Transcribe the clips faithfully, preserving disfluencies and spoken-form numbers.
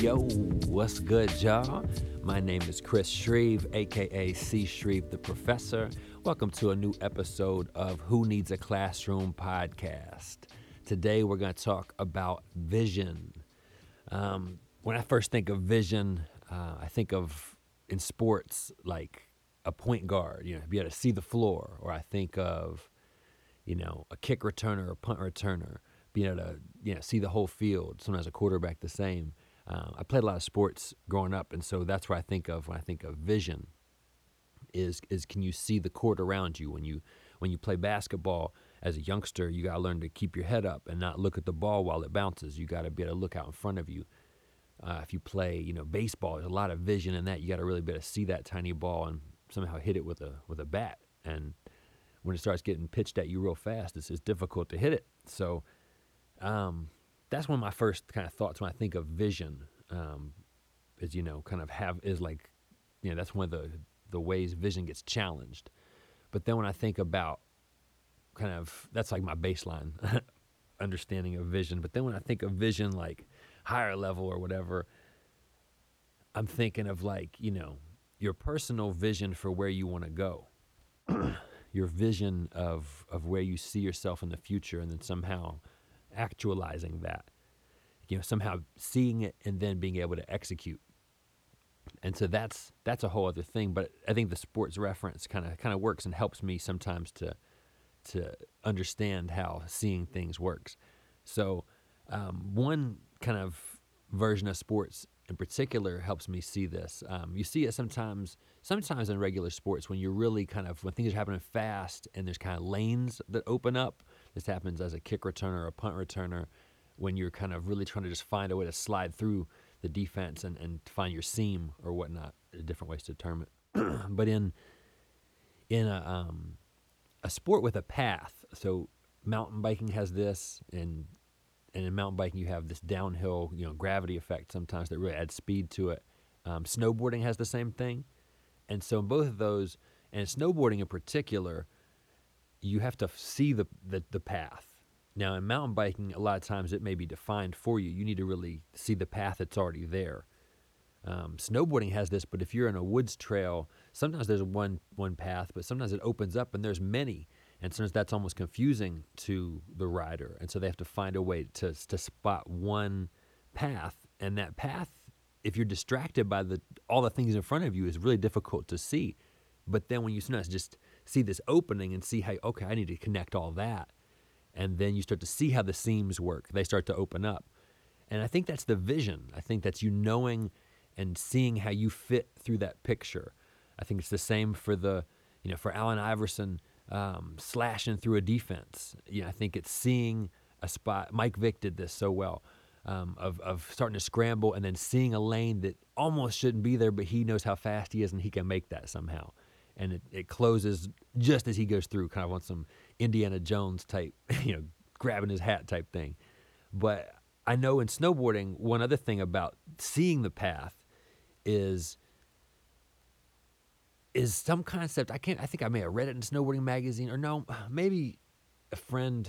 Yo, what's good, y'all? My name is Chris Shreve, aka C. Shreve the Professor. Welcome to a new episode of Who Needs a Classroom podcast. Today we're going to talk about vision. Um, when I first think of vision, uh, I think of in sports like a point guard, you know, be able to see the floor, or I think of, you know, a kick returner, a punt returner, being able to, you know, see the whole field. Sometimes a quarterback the same. Um, I played a lot of sports growing up, and so that's what I think of when I think of vision. Is is can you see the court around you when you when you play basketball? As a youngster, you gotta learn to keep your head up and not look at the ball while it bounces. You gotta be able to look out in front of you. Uh, if you play, you know, baseball, there's a lot of vision in that. You gotta really be able to see that tiny ball and somehow hit it with a with a bat. And when it starts getting pitched at you real fast, it's, it's difficult to hit it. So um, that's one of my first kind of thoughts when I think of vision. Um, is you know, kind of have is like, you know, that's one of the the ways vision gets challenged. But then when I think about kind of, that's like my baseline understanding of vision. But then when I think of vision, like higher level or whatever, I'm thinking of like, you know, your personal vision for where you want to go, your vision of, of where you see yourself in the future, and then somehow actualizing that, you know, somehow seeing it and then being able to execute. And so that's, that's a whole other thing. But I think the sports reference kind of, kind of works and helps me sometimes to, to understand how seeing things works. So um, one kind of version of sports in particular helps me see this. Um, you see it sometimes sometimes in regular sports when you're really kind of, when things are happening fast and there's kind of lanes that open up. This happens as a kick returner or a punt returner when you're kind of really trying to just find a way to slide through the defense and, and find your seam or whatnot. There's different ways to term it. But in, in a... Um, a sport with a path. So mountain biking has this, and and in mountain biking you have this downhill, you know, gravity effect sometimes that really adds speed to it. Um, snowboarding has the same thing. And so in both of those, and snowboarding in particular, you have to see the, the, the path. Now in mountain biking, a lot of times it may be defined for you. You need to really see the path that's already there. Um, snowboarding has this, but if you're in a woods trail, sometimes there's one one path, but sometimes it opens up and there's many, and sometimes that's almost confusing to the rider, and so they have to find a way to to spot one path, and that path, if you're distracted by the all the things in front of you, is really difficult to see. But then when you sometimes just see this opening and see how, okay, I need to connect all that, and then you start to see how the seams work. They start to open up, and I think that's the vision. I think that's you knowing and seeing how you fit through that picture. I think it's the same for the, you know, for Allen Iverson um, slashing through a defense. You know, I think it's seeing a spot. Mike Vick did this so well, um, of of starting to scramble and then seeing a lane that almost shouldn't be there, but he knows how fast he is and he can make that somehow. And it, it closes just as he goes through, kind of on some Indiana Jones type, you know, grabbing his hat type thing. But I know in snowboarding, one other thing about seeing the path is is some concept. I can't, I think I may have read it in a snowboarding magazine, or no, maybe a friend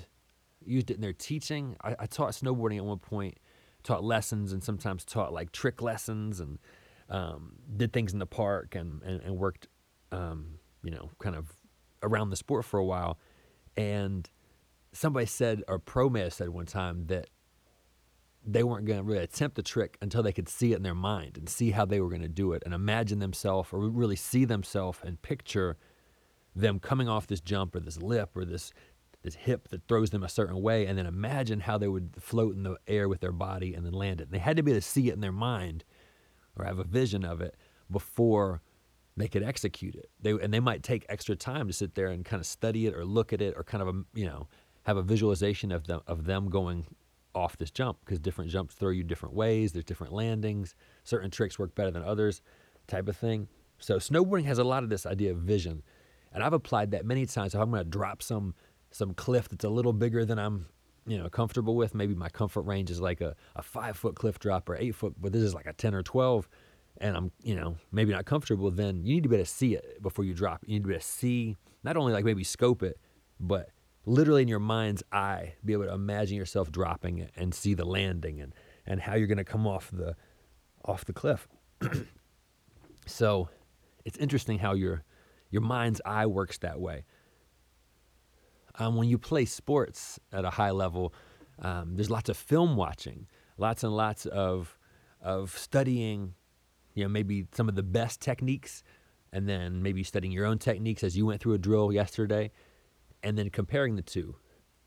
used it in their teaching. I, I taught snowboarding at one point, taught lessons, and sometimes taught like trick lessons, and um, did things in the park, and, and, and worked, um, you know, kind of around the sport for a while. And somebody said, or pro may have said one time, that they weren't going to really attempt the trick until they could see it in their mind and see how they were going to do it and imagine themselves, or really see themselves and picture them coming off this jump or this lip or this this hip that throws them a certain way, and then imagine how they would float in the air with their body and then land it. And they had to be able to see it in their mind or have a vision of it before they could execute it. They And they might take extra time to sit there and kind of study it or look at it, or kind of, a, you know, have a visualization of them, of them going off this jump, because different jumps throw you different ways. There's different landings. Certain tricks work better than others, type of thing. So snowboarding has a lot of this idea of vision, and I've applied that many times. If I'm going to drop some some cliff that's a little bigger than I'm, you know, comfortable with, maybe my comfort range is like a, a five foot cliff drop or eight foot, but this is like a ten or twelve, and I'm, you know, maybe not comfortable. Then you need to be able to see it before you drop. You need to be able to see, not only like maybe scope it, but literally in your mind's eye, be able to imagine yourself dropping it and see the landing, and, and how you're going to come off the off the cliff. So it's interesting how your your mind's eye works that way. Um, when you play sports at a high level, um, there's lots of film watching, lots and lots of of studying, you know, maybe some of the best techniques, and then maybe studying your own techniques as you went through a drill yesterday, and then comparing the two,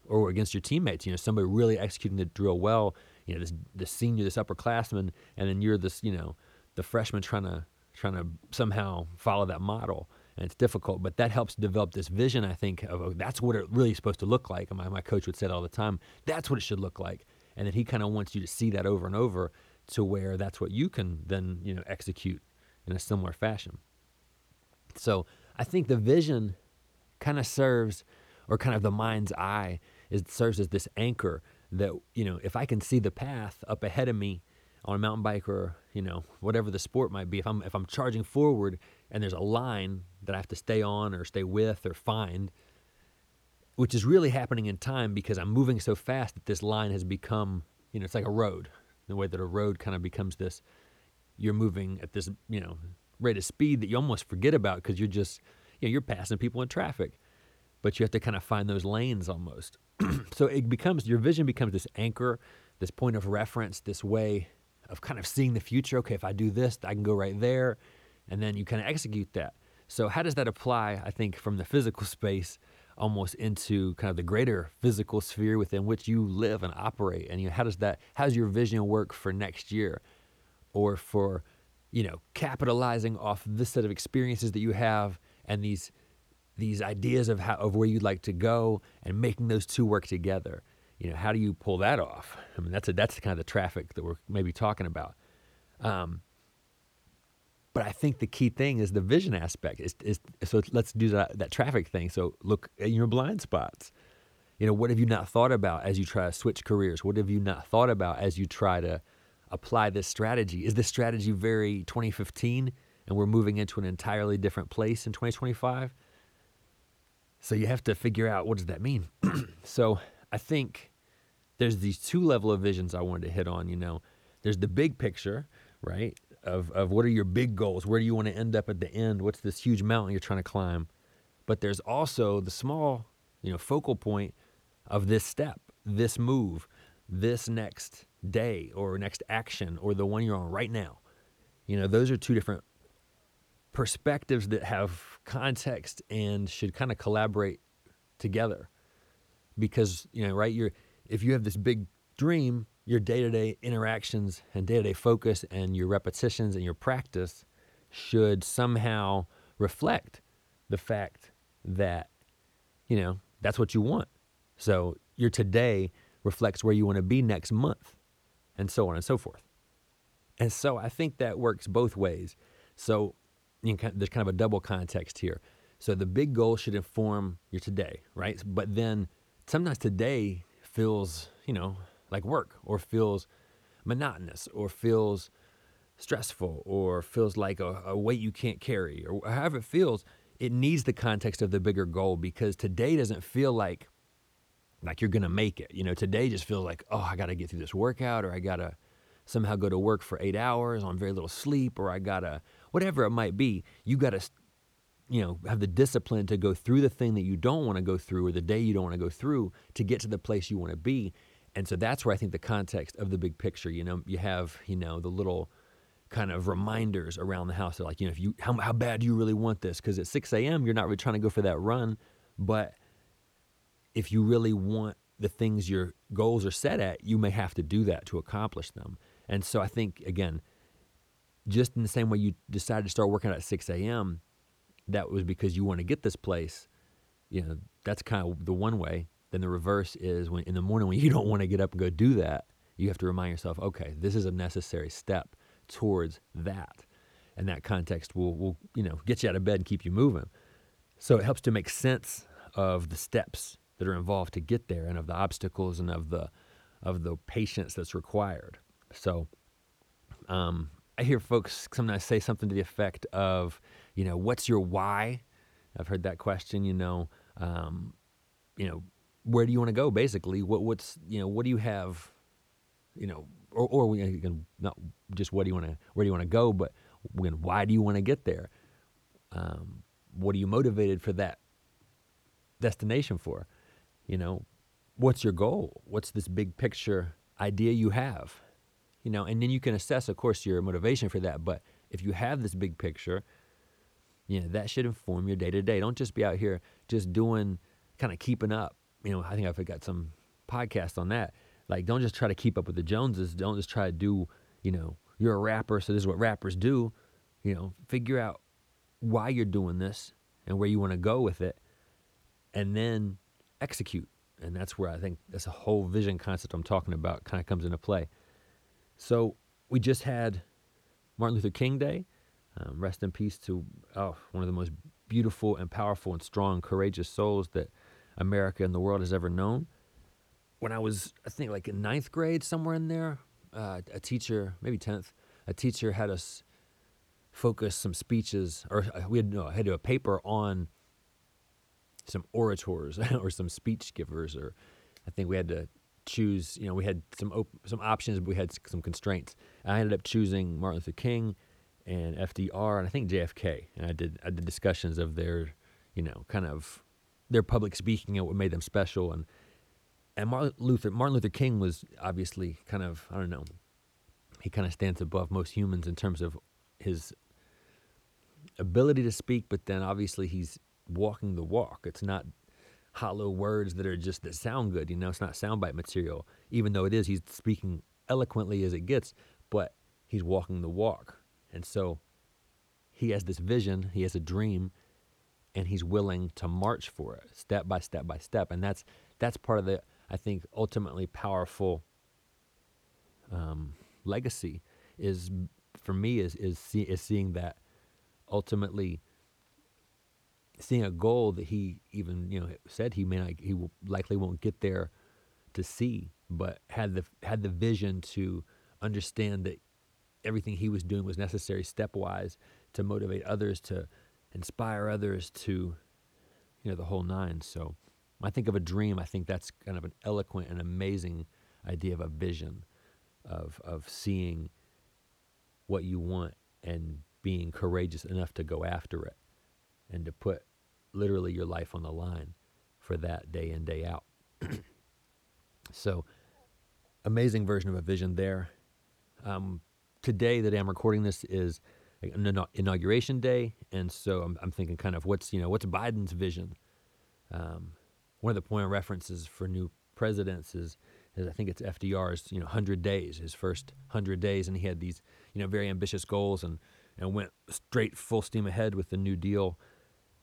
or against your teammates. You know, somebody really executing the drill well, you know, this this senior, this upperclassman, and then you're this, you know, the freshman trying to trying to somehow follow that model. And it's difficult, but that helps develop this vision, I think, of oh, that's what it really is supposed to look like. And my, my coach would say it all the time, that's what it should look like. And then he kind of wants you to see that over and over to where that's what you can then, you know, execute in a similar fashion. So I think the vision kind of serves, or kind of the mind's eye, is serves as this anchor that, you know, if I can see the path up ahead of me on a mountain bike or, you know, whatever the sport might be, if I'm if I'm charging forward and there's a line that I have to stay on or stay with or find, which is really happening in time because I'm moving so fast that this line has become, you know, it's like a road. The way that a road kind of becomes this, you're moving at this, you know, rate of speed that you almost forget about because you're just, you know, you're passing people in traffic. But you have to kind of find those lanes almost. So it becomes, your vision becomes this anchor, this point of reference, this way of kind of seeing the future. Okay, if I do this, I can go right there. And then you kind of execute that. So how does that apply, I think, from the physical space almost into kind of the greater physical sphere within which you live and operate? And, you know, how does that, how's your vision work for next year, or for, you know, capitalizing off this set of experiences that you have and these these ideas of how of where you'd like to go, and making those two work together? You know, how do you pull that off? I mean, that's a, that's the kind of the traffic that we're maybe talking about. Um, but I think the key thing is the vision aspect. Is, is so let's do that, that traffic thing. So look at your blind spots. You know, what have you not thought about as you try to switch careers? What have you not thought about as you try to apply this strategy? Is this strategy very twenty fifteen, and we're moving into an entirely different place in twenty twenty-five? So you have to figure out, what does that mean? So I think there's these two level of visions I wanted to hit on. You know, there's the big picture, right? Of of what are your big goals? Where do you want to end up at the end? What's this huge mountain you're trying to climb? But there's also the small, you know, focal point of this step, this move, this next day or next action, or the one you're on right now. You know, those are two different perspectives that have context and should kind of collaborate together. Because, you know, right, you're, if you have this big dream, your day-to-day interactions and day-to-day focus and your repetitions and your practice should somehow reflect the fact that, you know, that's what you want. So your today reflects where you want to be next month, and so on and so forth. And so I think that works both ways. So you know, there's kind of a double context here. So the big goal should inform your today, right? But then sometimes today feels, you know, like work, or feels monotonous, or feels stressful, or feels like a, a weight you can't carry, or however it feels. It needs the context of the bigger goal, because today doesn't feel like like you're gonna make it. You know, today just feels like, oh, I gotta get through this workout, or I gotta somehow go to work for eight hours on very little sleep, or I gotta whatever it might be. You gotta, you know, have the discipline to go through the thing that you don't want to go through, or the day you don't want to go through, to get to the place you want to be. And so that's where I think the context of the big picture, you know, you have, you know, the little kind of reminders around the house. They're like, you know, if you, how, how bad do you really want this? Because at six a.m. you're not really trying to go for that run. But if you really want the things your goals are set at, you may have to do that to accomplish them. And so I think, again, just in the same way you decided to start working out at six a.m., that was because you want to get this place. You know, that's kind of the one way. Then the reverse is when in the morning when you don't want to get up and go do that, you have to remind yourself, okay, this is a necessary step towards that. And that context will, will, you know, get you out of bed and keep you moving. So it helps to make sense of the steps that are involved to get there, and of the obstacles, and of the of the patience that's required. So um, I hear folks sometimes say something to the effect of, you know, what's your why? I've heard that question, you know, um, you know, where do you want to go? Basically, what what's you know, what do you have, you know, or or we can not just what do you want to where do you want to go, but when why do you want to get there? Um, what are you motivated for that destination for? You know, what's your goal? What's this big picture idea you have? You know, and then you can assess, of course, your motivation for that. But if you have this big picture, you know, that should inform your day to day. Don't just be out here just doing kind of keeping up. You know, I think I've got some podcast on that. Like, don't just try to keep up with the Joneses. Don't just try to do, you know, you're a rapper, so this is what rappers do. You know, figure out why you're doing this and where you want to go with it, and then execute. And that's where I think that's a whole vision concept I'm talking about kind of comes into play. So we just had Martin Luther King Day. Um, rest in peace to oh, one of the most beautiful and powerful and strong, courageous souls that America and the world has ever known. When I was, I think, like in ninth grade, somewhere in there, uh, a teacher, maybe tenth, a teacher had us focus some speeches, or we had, no, I had to do a paper on some orators or some speech givers, or I think we had to choose, you know, we had some op- some options, but we had some constraints. I ended up choosing Martin Luther King and F D R and I think J F K. And I did, I did discussions of their, you know, kind of their public speaking and what made them special. And And Martin Luther, Martin Luther King was obviously kind of, I don't know, he kind of stands above most humans in terms of his ability to speak, but then obviously he's walking the walk. It's not hollow words that are just, that sound good, you know, it's not soundbite material. Even though it is, he's speaking eloquently as it gets, but he's walking the walk. And so he has this vision, he has a dream, and he's willing to march for it, step by step by step. And that's that's part of the, I think, ultimately powerful um, legacy is, for me, is is, see, is seeing that, ultimately seeing a goal that he even, you know, said he may not, he will, likely won't get there to see, but had the had the vision to understand that everything he was doing was necessary stepwise to motivate others, to inspire others, to, you know, the whole nine. So when I think of a dream, I think that's kind of an eloquent and amazing idea of a vision of of seeing what you want and being courageous enough to go after it and to put literally your life on the line for that day in, day out. So amazing version of a vision there. Um, today that I'm recording this is Inauguration Day, and so I'm, I'm thinking kind of what's, you know, what's Biden's vision? Um, one of the point of references for new presidents is, is I think it's F D R's, you know, one hundred days, his first one hundred days, and he had these, you know, very ambitious goals and, and went straight full steam ahead with the New Deal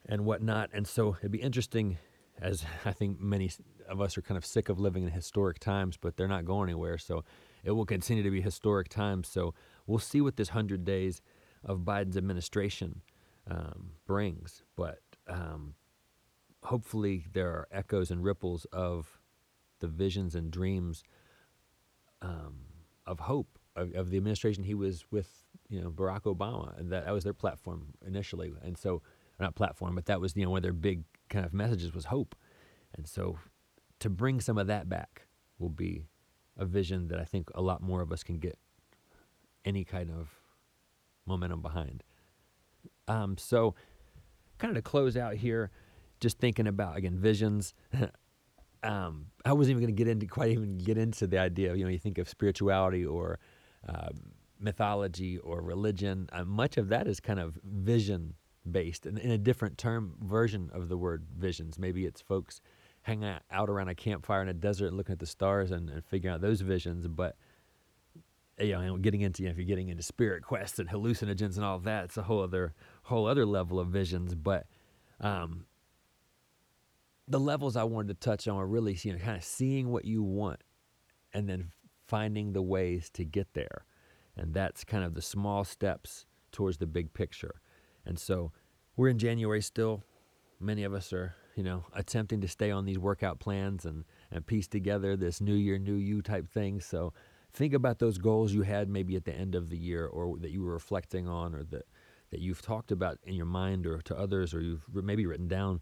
and whatnot. And so it'd be interesting, as I think many of us are kind of sick of living in historic times, but they're not going anywhere, so it will continue to be historic times. So we'll see what this one hundred days of Biden's administration um, brings, but um, hopefully there are echoes and ripples of the visions and dreams um, of hope of, of the administration he was with, you know, Barack Obama, and that, that was their platform initially, and so not platform, but that was, you know, one of their big kind of messages was hope, and so to bring some of that back will be a vision that I think a lot more of us can get any kind of momentum behind. Um, so kind of to close out here, just thinking about, again, visions. um, I wasn't even going to get into quite even get into the idea of, you know, you think of spirituality or uh, mythology or religion. Uh, much of that is kind of vision based and in a different term version of the word visions. Maybe it's folks hanging out around a campfire in a desert looking at the stars and, and figuring out those visions, but you know, getting into, you know, if you're getting into spirit quests and hallucinogens and all that, it's a whole other whole other level of visions. But um, the levels I wanted to touch on are really, you know, kind of seeing what you want and then finding the ways to get there. And that's kind of the small steps towards the big picture. And so we're in January still. Many of us are, you know, attempting to stay on these workout plans and, and piece together this new year, new you type thing. So think about those goals you had maybe at the end of the year, or that you were reflecting on, or that, that you've talked about in your mind or to others, or you've maybe written down.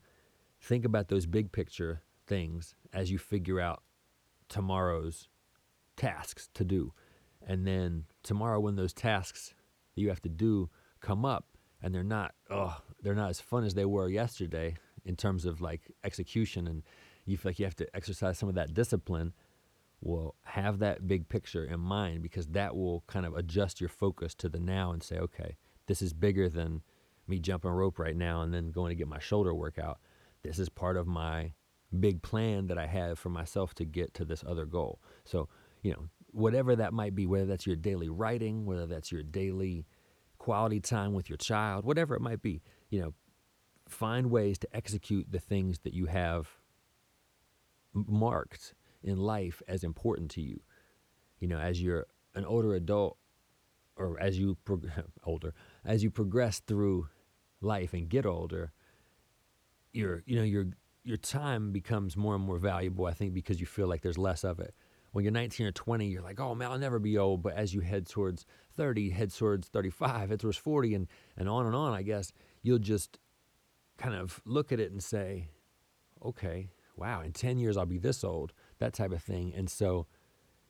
Think about those big picture things as you figure out tomorrow's tasks to do. And then tomorrow when those tasks that you have to do come up and they're not, oh, they're not as fun as they were yesterday in terms of like execution, and you feel like you have to exercise some of that discipline, well, have that big picture in mind, because that will kind of adjust your focus to the now and say, okay, this is bigger than me jumping rope right now and then going to get my shoulder workout. This is part of my big plan that I have for myself to get to this other goal. So, you know, whatever that might be, whether that's your daily writing, whether that's your daily quality time with your child, whatever it might be, you know, find ways to execute the things that you have marked in life as important to you. You know, as you're an older adult, or as you pro- older, as you progress through life and get older, your you know your your time becomes more and more valuable, I think, because you feel like there's less of it. When you're nineteen or twenty, you're like, oh man, I'll never be old. But as you head towards thirty, head towards thirty-five, head towards forty, and and on and on, I guess you'll just kind of look at it and say, okay, wow, in ten years I'll be this old, that type of thing. And so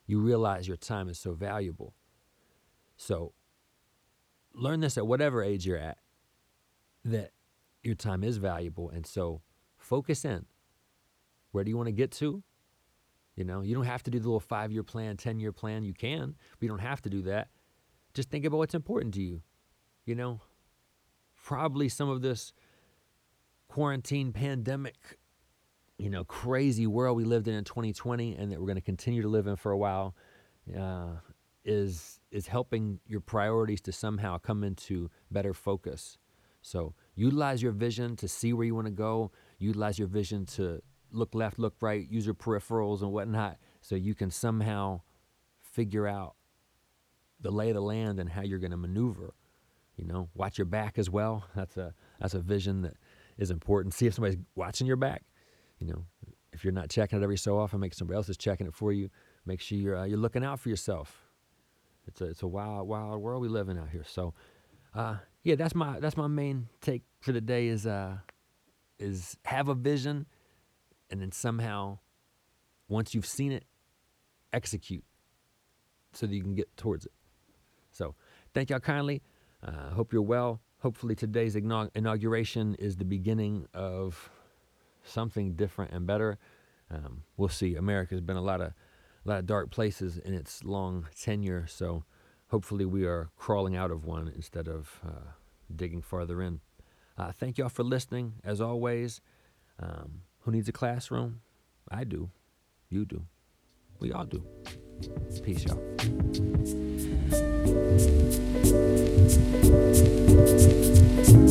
you realize your time is so valuable. So learn this at whatever age you're at, that your time is valuable. And so focus in. Where do you want to get to? You know, you don't have to do the little five-year plan, ten-year plan. You can, but you don't have to do that. Just think about what's important to you. You know, probably some of this quarantine pandemic, you know, crazy world we lived in in twenty twenty, and that we're going to continue to live in for a while, uh, is is helping your priorities to somehow come into better focus. So utilize your vision to see where you want to go. Utilize your vision to look left, look right, use your peripherals and whatnot, so you can somehow figure out the lay of the land and how you're going to maneuver. You know, watch your back as well. That's a that's a vision that is important. See if somebody's watching your back. You know, if you're not checking it every so often, make somebody else is checking it for you. Make sure you're uh, you're looking out for yourself. It's a it's a wild wild world we live in out here. So, uh, yeah, that's my that's my main take for today is uh is have a vision, and then somehow, once you've seen it, execute so that you can get towards it. So, thank y'all kindly. Uh, hope you're well. Hopefully, today's inaug- inauguration is the beginning of something different and better. Um, we'll see. America's been a lot of a lot of dark places in its long tenure, so hopefully we are crawling out of one instead of uh, digging farther in. Uh, thank y'all for listening. As always, um, who needs a classroom? I do. You do. We all do. Peace, y'all.